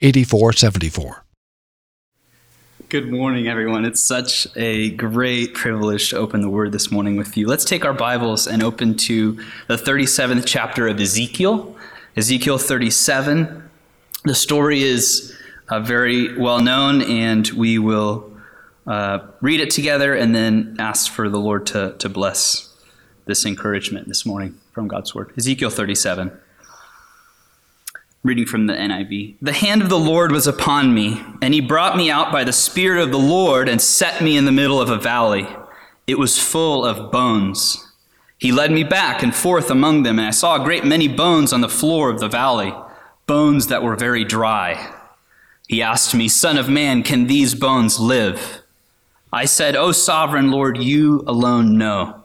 8474. Good morning, everyone. It's such a great privilege to open the Word this morning with you. Let's take our Bibles and open to the 37th chapter of Ezekiel, Ezekiel 37. The story is very well known, and we will read it together and then ask for the Lord to bless this encouragement this morning from God's Word. Ezekiel 37. Reading from the NIV. The hand of the Lord was upon me, and he brought me out by the Spirit of the Lord and set me in the middle of a valley. It was full of bones. He led me back and forth among them, and I saw a great many bones on the floor of the valley, bones that were very dry. He asked me, Son of man, can these bones live? I said, O sovereign Lord, you alone know.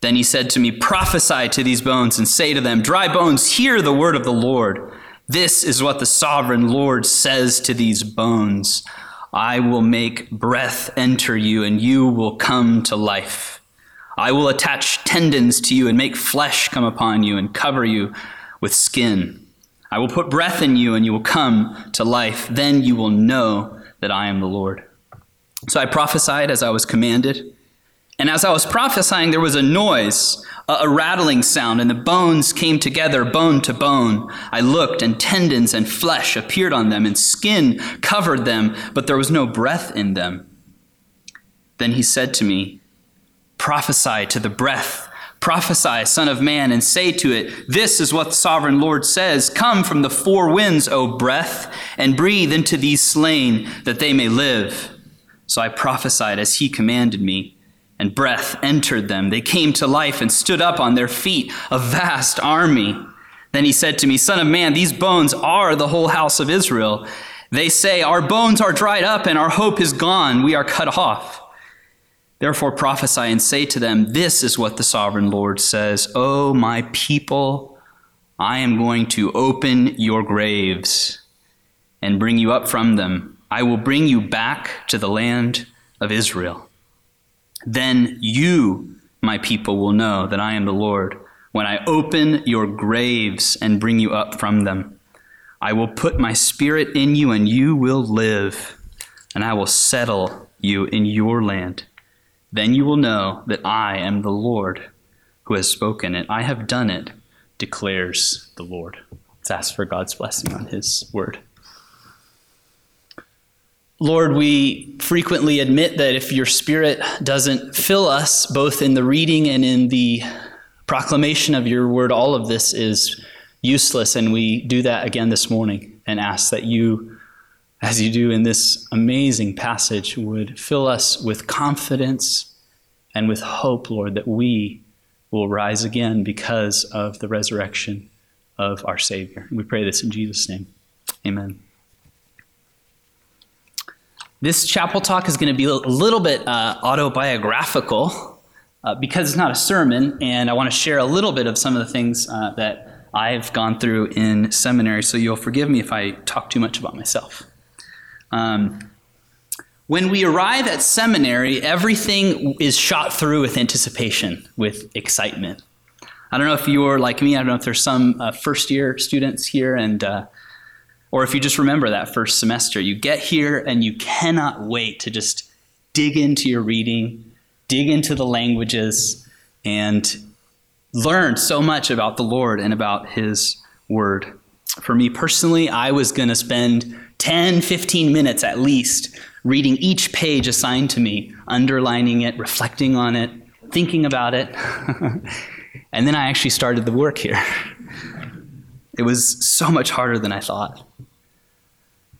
Then he said to me, Prophesy to these bones and say to them, Dry bones, hear the word of the Lord. This is what the sovereign Lord says to these bones. I will make breath enter you, and you will come to life. I will attach tendons to you and make flesh come upon you and cover you with skin. I will put breath in you, and you will come to life. Then you will know that I am the Lord. So I prophesied as I was commanded. And as I was prophesying, there was a noise, a rattling sound, and the bones came together, bone to bone. I looked, and tendons and flesh appeared on them, and skin covered them, but there was no breath in them. Then he said to me, Prophesy to the breath, prophesy, Son of man, and say to it, This is what the sovereign Lord says, Come from the four winds, O breath, and breathe into these slain, that they may live. So I prophesied as he commanded me. And breath entered them. They came to life and stood up on their feet, a vast army. Then he said to me, Son of man, these bones are the whole house of Israel. They say, Our bones are dried up and our hope is gone. We are cut off. Therefore prophesy and say to them, This is what the sovereign Lord says, O my people, I am going to open your graves and bring you up from them. I will bring you back to the land of Israel. Then you, my people, will know that I am the Lord, when I open your graves and bring you up from them. I will put my spirit in you, and you will live, and I will settle you in your land. Then you will know that I am the Lord who has spoken it. I have done it, declares the Lord. Let's ask for God's blessing on his word. Lord, we frequently admit that if your Spirit doesn't fill us, both in the reading and in the proclamation of your word, all of this is useless. And we do that again this morning and ask that you, as you do in this amazing passage, would fill us with confidence and with hope, Lord, that we will rise again because of the resurrection of our Savior. We pray this in Jesus' name. Amen. This chapel talk is going to be a little bit autobiographical because it's not a sermon, and I want to share a little bit of some of the things that I've gone through in seminary, so you'll forgive me if I talk too much about myself. When we arrive at seminary, everything is shot through with anticipation, with excitement. I don't know if you're like me. I don't know if there's some first-year students here, and or if you just remember that first semester, you get here and you cannot wait to just dig into your reading, dig into the languages, and learn so much about the Lord and about his word. For me personally, I was going to spend 10, 15 minutes at least reading each page assigned to me, underlining it, reflecting on it, thinking about it. And then I actually started the work here. It was so much harder than I thought.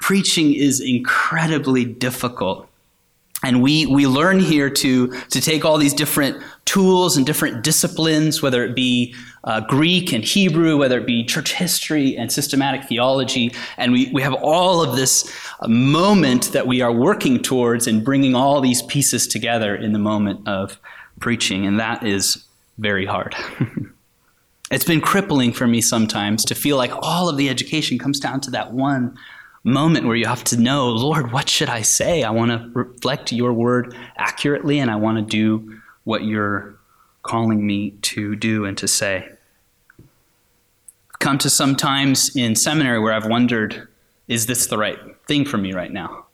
Preaching is incredibly difficult. And we learn here to take all these different tools and different disciplines, whether it be Greek and Hebrew, whether it be church history and systematic theology, and we have all of this moment that we are working towards and bringing all these pieces together in the moment of preaching, and that is very hard. It's been crippling for me sometimes to feel like all of the education comes down to that one moment where you have to know, Lord, what should I say? I want to reflect your word accurately, and I want to do what you're calling me to do and to say. I've come to some times in seminary where I've wondered, is this the right thing for me right now?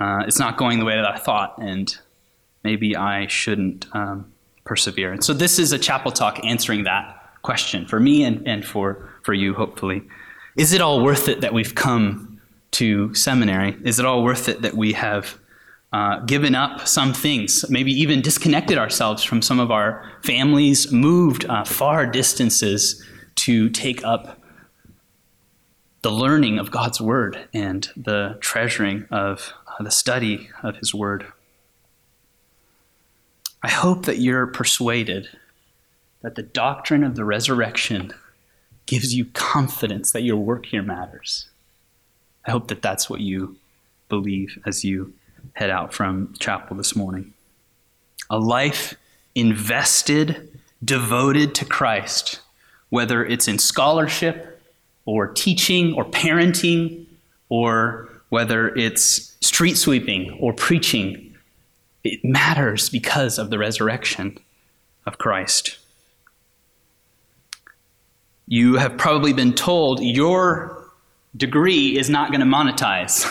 It's not going the way that I thought, and maybe I shouldn't persevere. And so this is a chapel talk answering that question for me and for you, hopefully. Is it all worth it that we've come to seminary? Is it all worth it that we have given up some things, maybe even disconnected ourselves from some of our families, moved far distances to take up the learning of God's word and the treasuring of the study of his word? I hope that you're persuaded that the doctrine of the resurrection gives you confidence that your work here matters. I hope that that's what you believe as you head out from chapel this morning. A life invested, devoted to Christ, whether it's in scholarship or teaching or parenting, or whether it's street sweeping or preaching, it matters because of the resurrection of Christ. You have probably been told your degree is not going to monetize.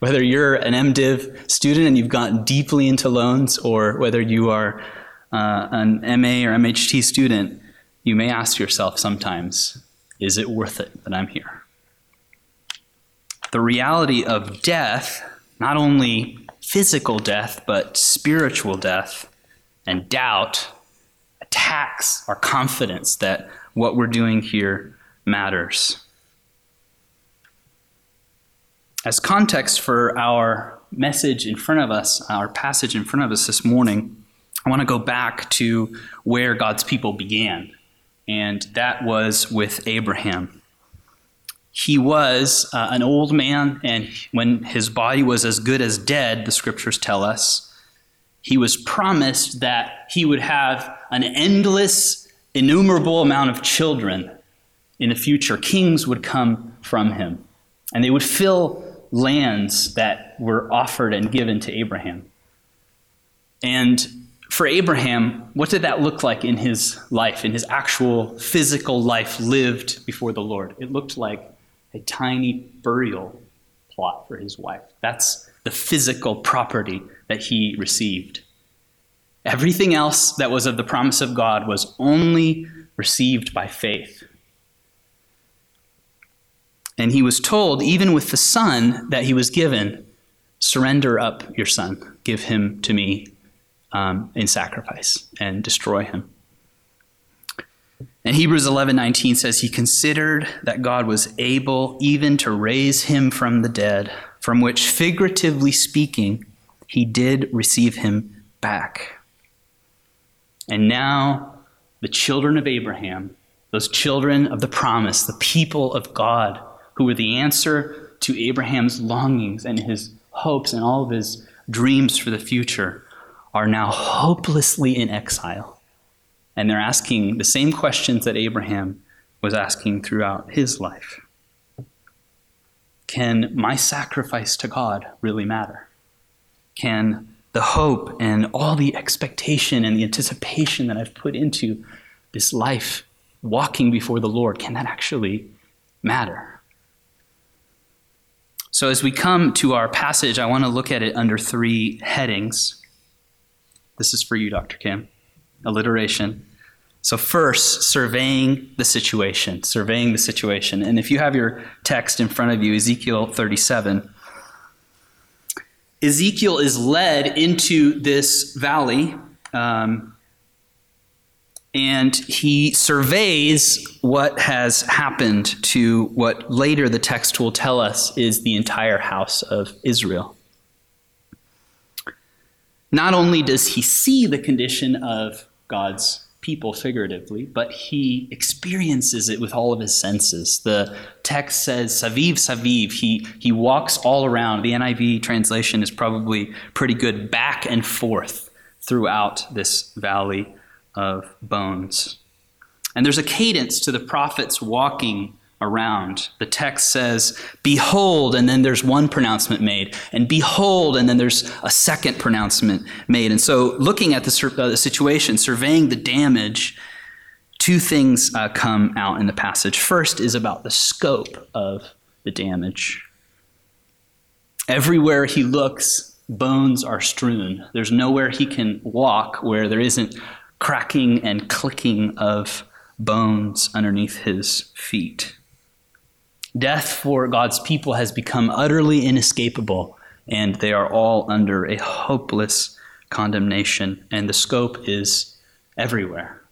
Whether you're an MDiv student and you've gotten deeply into loans, or whether you are an MA or MHT student, you may ask yourself sometimes, is it worth it that I'm here? The reality of death, not only physical death, but spiritual death and doubt, attacks our confidence that what we're doing here matters. As context for our message in front of us, our passage in front of us this morning, I want to go back to where God's people began, and that was with Abraham. He was an old man, and when his body was as good as dead, the scriptures tell us, he was promised that he would have an endless, innumerable amount of children in the future. Kings would come from him, and they would fill lands that were offered and given to Abraham. And for Abraham, what did that look like in his life, in his actual physical life lived before the Lord? It looked like a tiny burial plot for his wife. That's the physical property that he received. Everything else that was of the promise of God was only received by faith. And he was told, even with the son that he was given, surrender up your son, give him to me in sacrifice, and destroy him. And Hebrews 11:19 says, he considered that God was able even to raise him from the dead, from which, figuratively speaking, he did receive him back. And now the children of Abraham, those children of the promise, the people of God, who were the answer to Abraham's longings and his hopes and all of his dreams for the future, are now hopelessly in exile. And they're asking the same questions that Abraham was asking throughout his life. Can my sacrifice to God really matter? Can the hope and all the expectation and the anticipation that I've put into this life walking before the Lord, can that actually matter? So as we come to our passage, I want to look at it under three headings. This is for you, Dr. Kim. Alliteration. So first, surveying the situation. Surveying the situation. And if you have your text in front of you, Ezekiel 37. Ezekiel is led into this valley, and he surveys what has happened to what later the text will tell us is the entire house of Israel. Not only does he see the condition of God's people figuratively, but he experiences it with all of his senses. The text says, Saviv, Saviv. He walks all around. The NIV translation is probably pretty good, back and forth throughout this valley of bones. And there's a cadence to the prophets walking around. The text says, behold, and then there's one pronouncement made, and behold, and then there's a second pronouncement made. And so looking at the situation, surveying the damage, two things come out in the passage. First is about the scope of the damage. Everywhere he looks, bones are strewn. There's nowhere he can walk where there isn't cracking and clicking of bones underneath his feet. Death for God's people has become utterly inescapable, and they are all under a hopeless condemnation, and the scope is everywhere.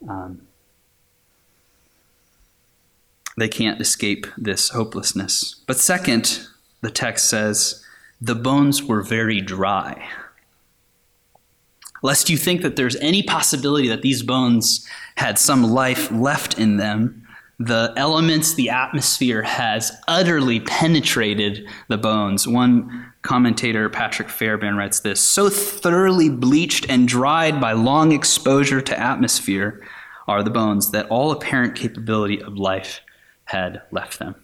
They can't escape this hopelessness. But second, the text says, the bones were very dry. Lest you think that there's any possibility that these bones had some life left in them, the elements, the atmosphere has utterly penetrated the bones. One commentator, Patrick Fairbairn, writes this, so thoroughly bleached and dried by long exposure to atmosphere are the bones that all apparent capability of life had left them.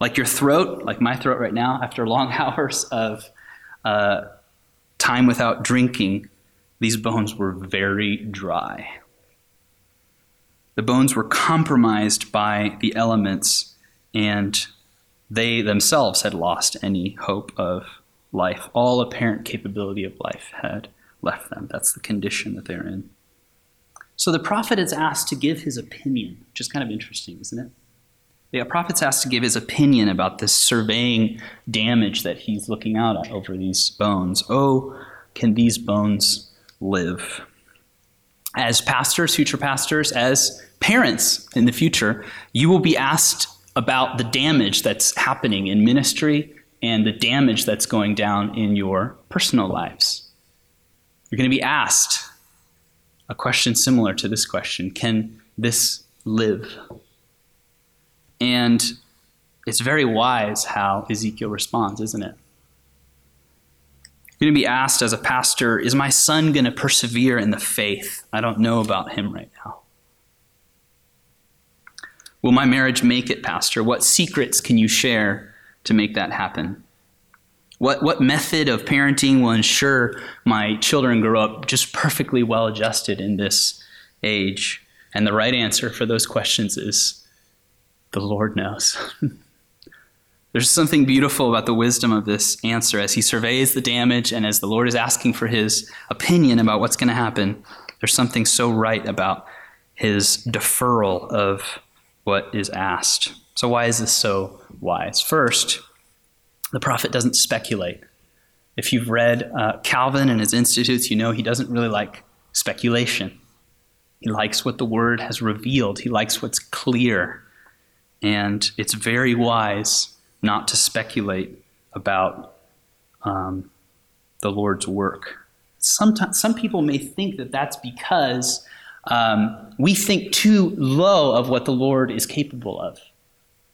Like your throat, like my throat right now, after long hours of time without drinking, these bones were very dry. The bones were compromised by the elements, and they themselves had lost any hope of life. All apparent capability of life had left them. That's the condition that they're in. So the prophet is asked to give his opinion, which is kind of interesting, isn't it? The prophet's asked to give his opinion about this surveying damage that he's looking out at over these bones. Oh, can these bones live? As pastors, future pastors, as parents in the future, you will be asked about the damage that's happening in ministry and the damage that's going down in your personal lives. You're going to be asked a question similar to this question. Can this live? And it's very wise how Ezekiel responds, isn't it? You're going to be asked as a pastor, is my son going to persevere in the faith? I don't know about him right now. Will my marriage make it, pastor? What secrets can you share to make that happen? What method of parenting will ensure my children grow up just perfectly well-adjusted in this age? And the right answer for those questions is, the Lord knows. There's something beautiful about the wisdom of this answer. As he surveys the damage and as the Lord is asking for his opinion about what's going to happen, there's something so right about his deferral of what is asked. So why is this so wise? First, the prophet doesn't speculate. If you've read Calvin and his Institutes, you know he doesn't really like speculation. He likes what the word has revealed. He likes what's clear. And it's very wise not to speculate about the Lord's work. Sometimes some people may think that that's because we think too low of what the Lord is capable of.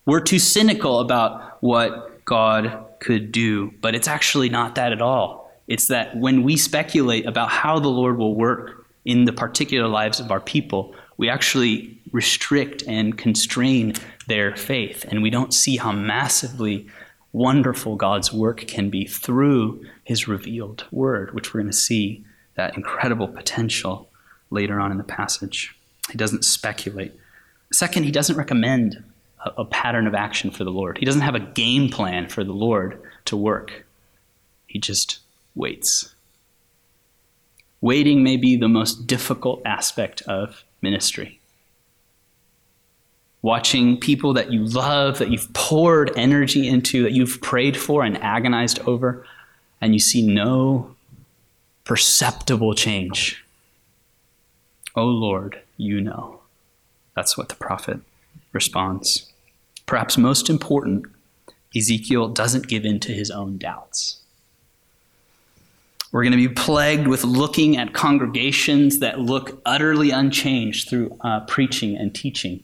We're too cynical about what God could do, but it's actually not that at all. It's that when we speculate about how the Lord will work in the particular lives of our people, we actually restrict and constrain their faith, and we don't see how massively wonderful God's work can be through his revealed word, which we're going to see that incredible potential later on in the passage. He doesn't speculate. Second, he doesn't recommend a pattern of action for the Lord. He doesn't have a game plan for the Lord to work. He just waits. Waiting may be the most difficult aspect of ministry. Watching people that you love, that you've poured energy into, that you've prayed for and agonized over, and you see no perceptible change. Oh Lord, you know. That's what the prophet responds. Perhaps most important, Ezekiel doesn't give in to his own doubts. We're going to be plagued with looking at congregations that look utterly unchanged through preaching and teaching.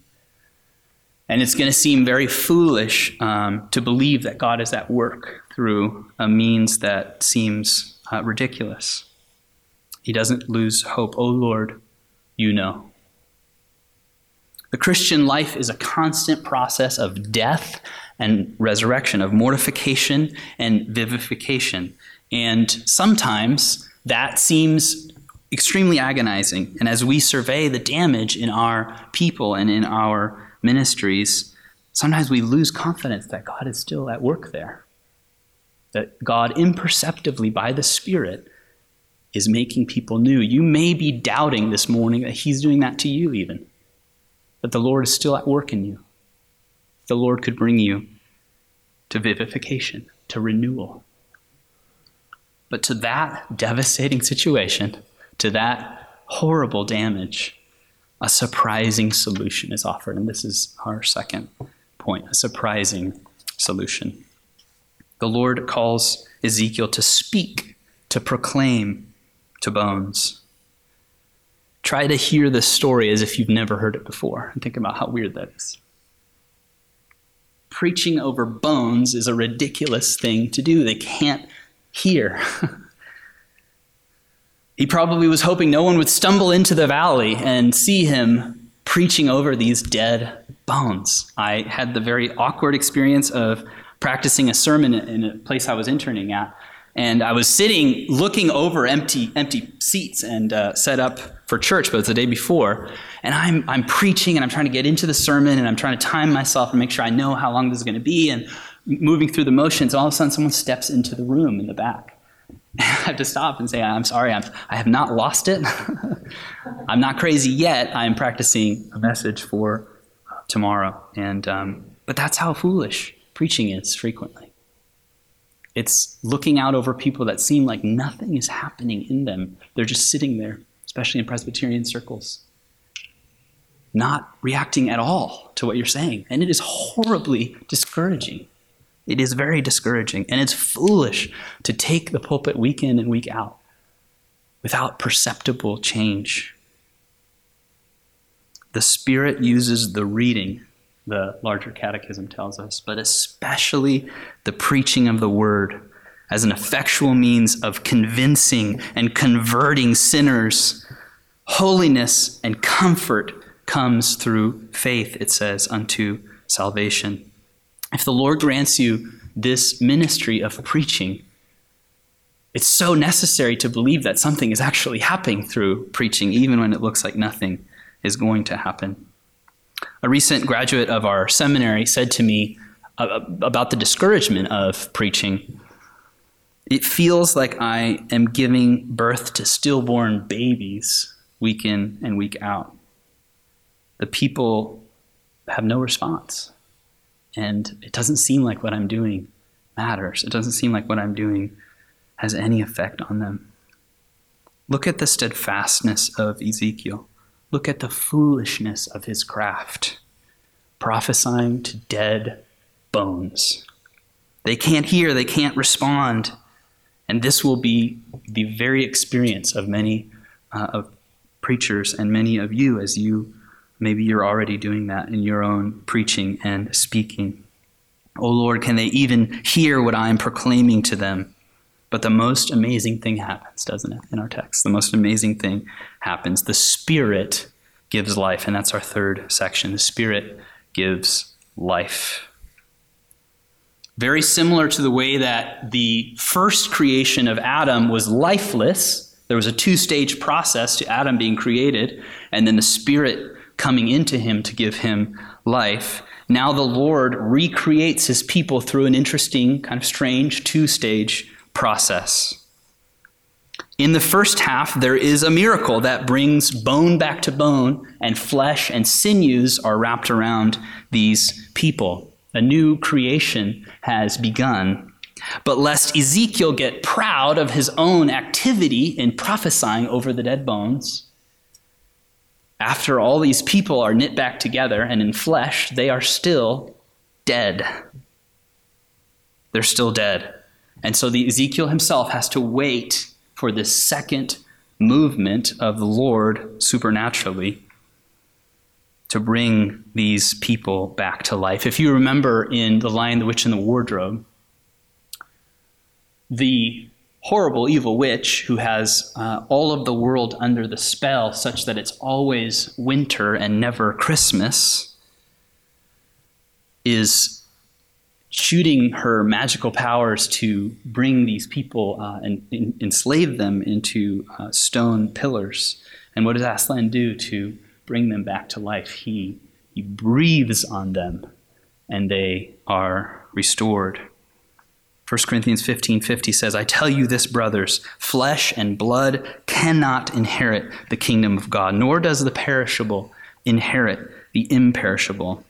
And it's going to seem very foolish to believe that God is at work through a means that seems ridiculous. He doesn't lose hope. Oh Lord, you know. The Christian life is a constant process of death and resurrection, of mortification and vivification. And sometimes that seems extremely agonizing. And as we survey the damage in our people and in our ministries, sometimes we lose confidence that God is still at work there, that God imperceptibly by the Spirit is making people new. You may be doubting this morning that he's doing that to you even, that the Lord is still at work in you. The Lord could bring you to vivification, to renewal. But to that devastating situation, to that horrible damage, a surprising solution is offered. And this is our second point, a surprising solution. The Lord calls Ezekiel to speak, to proclaim to bones. Try to hear this story as if you've never heard it before, and think about how weird that is. Preaching over bones is a ridiculous thing to do. They can't hear. He probably was hoping no one would stumble into the valley and see him preaching over these dead bones. I had the very awkward experience of practicing a sermon in a place I was interning at, and I was sitting looking over empty seats and set up for church, but it's the day before, and I'm preaching and I'm trying to get into the sermon and I'm trying to time myself and make sure I know how long this is going to be and moving through the motions. All of a sudden someone steps into the room in the back. I have to stop and say, I'm sorry, I have not lost it. I'm not crazy yet. I am practicing a message for tomorrow. And but that's how foolish preaching is frequently. It's looking out over people that seem like nothing is happening in them. They're just sitting there, especially in Presbyterian circles, not reacting at all to what you're saying. And it is horribly discouraging. It is very discouraging, and it's foolish to take the pulpit week in and week out without perceptible change. The Spirit uses the reading, the larger catechism tells us, but especially the preaching of the word as an effectual means of convincing and converting sinners. Holiness and comfort comes through faith, it says, unto salvation. If the Lord grants you this ministry of preaching, it's so necessary to believe that something is actually happening through preaching, even when it looks like nothing is going to happen. A recent graduate of our seminary said to me about the discouragement of preaching, "It feels like I am giving birth to stillborn babies week in and week out. The people have no response. And it doesn't seem like what I'm doing matters. It doesn't seem like what I'm doing has any effect on them." Look at the steadfastness of Ezekiel. Look at the foolishness of his craft, prophesying to dead bones. They can't hear, they can't respond. And this will be the very experience of many of preachers and many of you as you maybe you're already doing that in your own preaching and speaking. Oh Lord, can they even hear what I am proclaiming to them? But the most amazing thing happens, doesn't it, in our text? The most amazing thing happens. The Spirit gives life, and that's our third section. The Spirit gives life. Very similar to the way that the first creation of Adam was lifeless. There was a two-stage process to Adam being created, and then the Spirit coming into him to give him life. Now the Lord recreates his people through an interesting, kind of strange two-stage process. In the first half, there is a miracle that brings bone back to bone, and flesh and sinews are wrapped around these people. A new creation has begun. But lest Ezekiel get proud of his own activity in prophesying over the dead bones, after all these people are knit back together and in flesh, they are still dead. They're still dead. And so the Ezekiel himself has to wait for this second movement of the Lord supernaturally to bring these people back to life. If you remember in The Lion, the Witch, and the Wardrobe, the horrible evil witch who has all of the world under the spell such that it's always winter and never Christmas is shooting her magical powers to bring these people and enslave them into stone pillars. And what does Aslan do to bring them back to life? He breathes on them and they are restored. 1 Corinthians 15:50 says, I tell you this, brothers, flesh and blood cannot inherit the kingdom of God, nor does the perishable inherit the imperishable.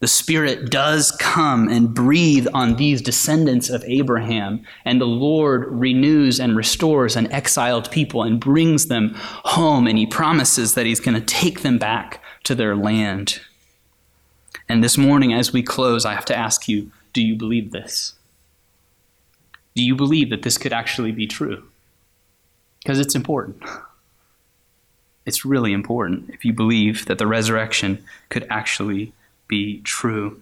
The Spirit does come and breathe on these descendants of Abraham, and the Lord renews and restores an exiled people and brings them home, and he promises that he's going to take them back to their land. And this morning, as we close, I have to ask you, do you believe this? Do you believe that this could actually be true? Because it's important. It's really important if you believe that the resurrection could actually be true.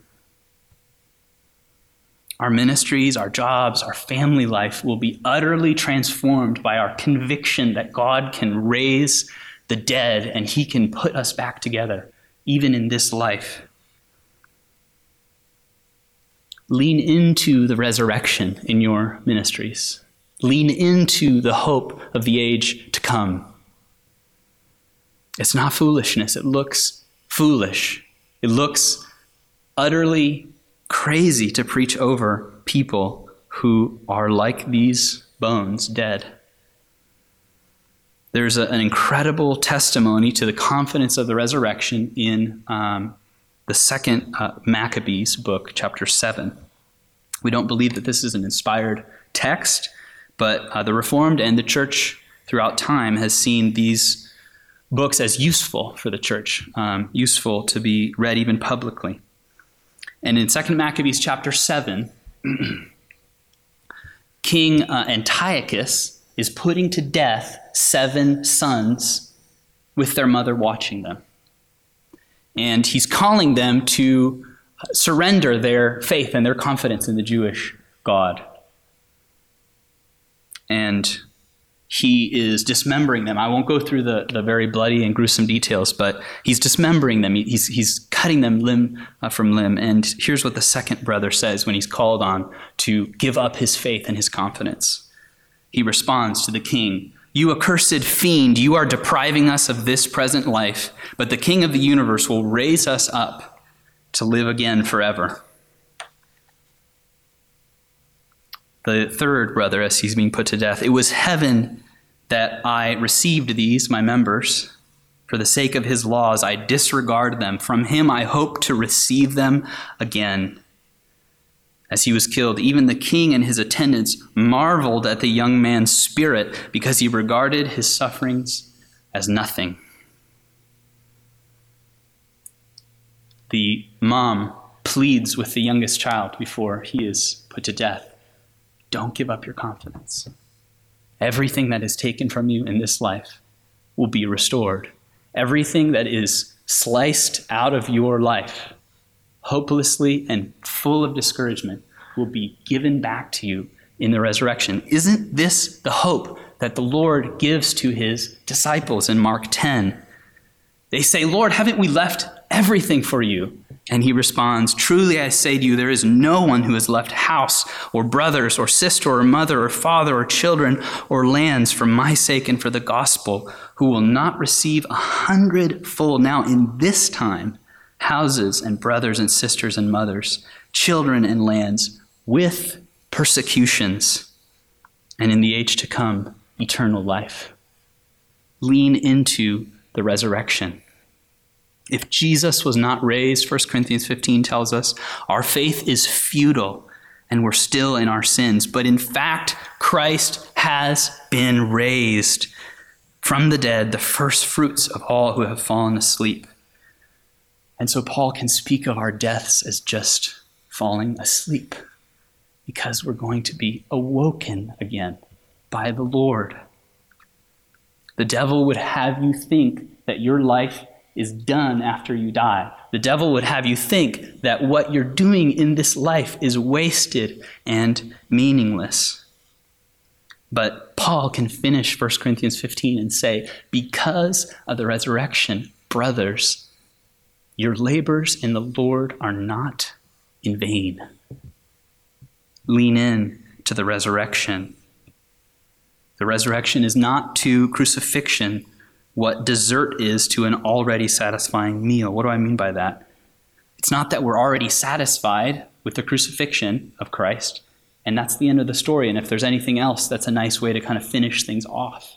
Our ministries, our jobs, our family life will be utterly transformed by our conviction that God can raise the dead and he can put us back together, even in this life. Lean into the resurrection in your ministries. Lean into the hope of the age to come. It's not foolishness. It looks foolish. It looks utterly crazy to preach over people who are like these bones, dead. There's an incredible testimony to the confidence of the resurrection in the second Maccabees book, chapter 7. We don't believe that this is an inspired text, but the Reformed and the church throughout time has seen these books as useful for the church, useful to be read even publicly. And in 2 Maccabees chapter 7, King Antiochus is putting to death 7 sons with their mother watching them. And he's calling them to surrender their faith and their confidence in the Jewish God. And he is dismembering them. I won't go through the very bloody and gruesome details, but he's dismembering them. He's cutting them limb from limb. And here's what the second brother says when he's called on to give up his faith and his confidence. He responds to the king, "You accursed fiend, you are depriving us of this present life, but the King of the universe will raise us up to live again forever." The third brother, as he's being put to death, "It was heaven that I received these, my members. For the sake of his laws, I disregard them. From him, I hope to receive them again." As he was killed, even the king and his attendants marveled at the young man's spirit because he regarded his sufferings as nothing. The mom pleads with the youngest child before he is put to death. Don't give up your confidence. Everything that is taken from you in this life will be restored. Everything that is sliced out of your life, hopelessly and full of discouragement, will be given back to you in the resurrection. Isn't this the hope that the Lord gives to his disciples in Mark 10? They say, "Lord, haven't we left everything for you?" And he responds, "Truly I say to you, there is no one who has left house or brothers or sister or mother or father or children or lands for my sake and for the gospel who will not receive 100-fold now in this time houses and brothers and sisters and mothers, children and lands, with persecutions, and in the age to come, eternal life." Lean into the resurrection. If Jesus was not raised, 1 Corinthians 15 tells us, our faith is futile and we're still in our sins. But in fact, Christ has been raised from the dead, the first fruits of all who have fallen asleep. And so Paul can speak of our deaths as just falling asleep because we're going to be awoken again by the Lord. The devil would have you think that your life is done after you die. The devil would have you think that what you're doing in this life is wasted and meaningless. But Paul can finish 1 Corinthians 15 and say, because of the resurrection, brothers, your labors in the Lord are not in vain. Lean in to the resurrection. The resurrection is not to crucifixion what dessert is to an already satisfying meal. What do I mean by that? It's not that we're already satisfied with the crucifixion of Christ, and that's the end of the story. And if there's anything else, that's a nice way to kind of finish things off.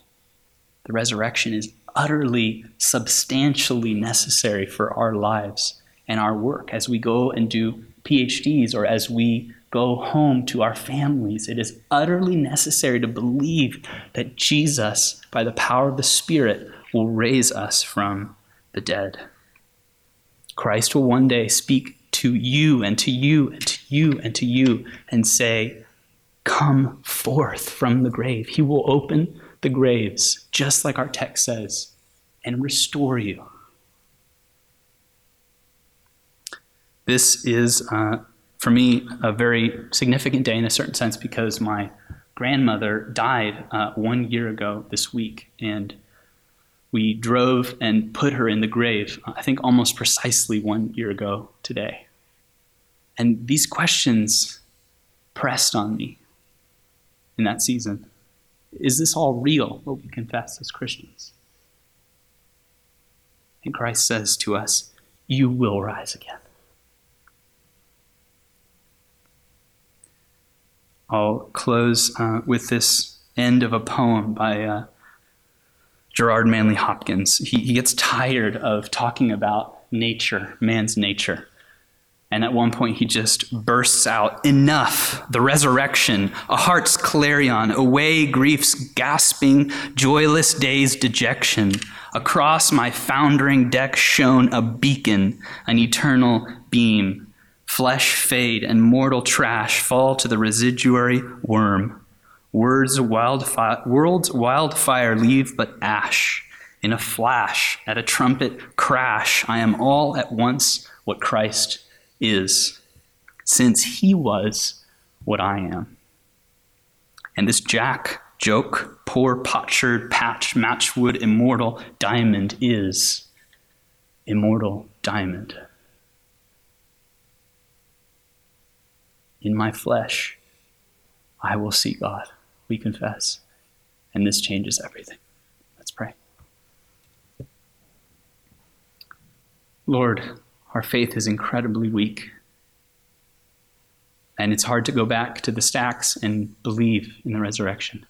The resurrection is utterly, substantially necessary for our lives and our work as we go and do PhDs or as we go home to our families. It is utterly necessary to believe that Jesus, by the power of the Spirit, will raise us from the dead. Christ will one day speak to you and to you and to you and to you and say, come forth from the grave. He will open the graves, just like our text says, and restore you. This is for me, a very significant day in a certain sense, because my grandmother died 1 year ago this week, and we drove and put her in the grave, I think almost precisely 1 year ago today. And these questions pressed on me in that season. Is this all real, what we confess as Christians? And Christ says to us, you will rise again. I'll close with this end of a poem by Gerard Manley Hopkins. He gets tired of talking about nature, man's nature. And at one point he just bursts out, enough, the resurrection, a heart's clarion, away grief's gasping, joyless day's dejection. Across my foundering deck shone a beacon, an eternal beam. Flesh fade and mortal trash fall to the residuary worm. World's wildfire leave but ash. In a flash, at a trumpet crash, I am all at once what Christ is, since he was what I am. And this jack, joke, poor potsherd, patch, matchwood, immortal diamond is immortal diamond. In my flesh, I will see God, we confess. And this changes everything. Let's pray. Lord, our faith is incredibly weak. And it's hard to go back to the stacks and believe in the resurrection.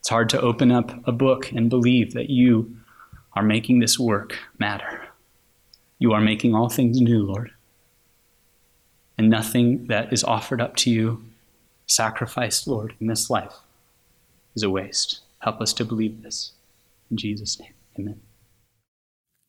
It's hard to open up a book and believe that you are making this work matter. You are making all things new, Lord. And nothing that is offered up to you, sacrificed, Lord, in this life is a waste. Help us to believe this. In Jesus' name, amen.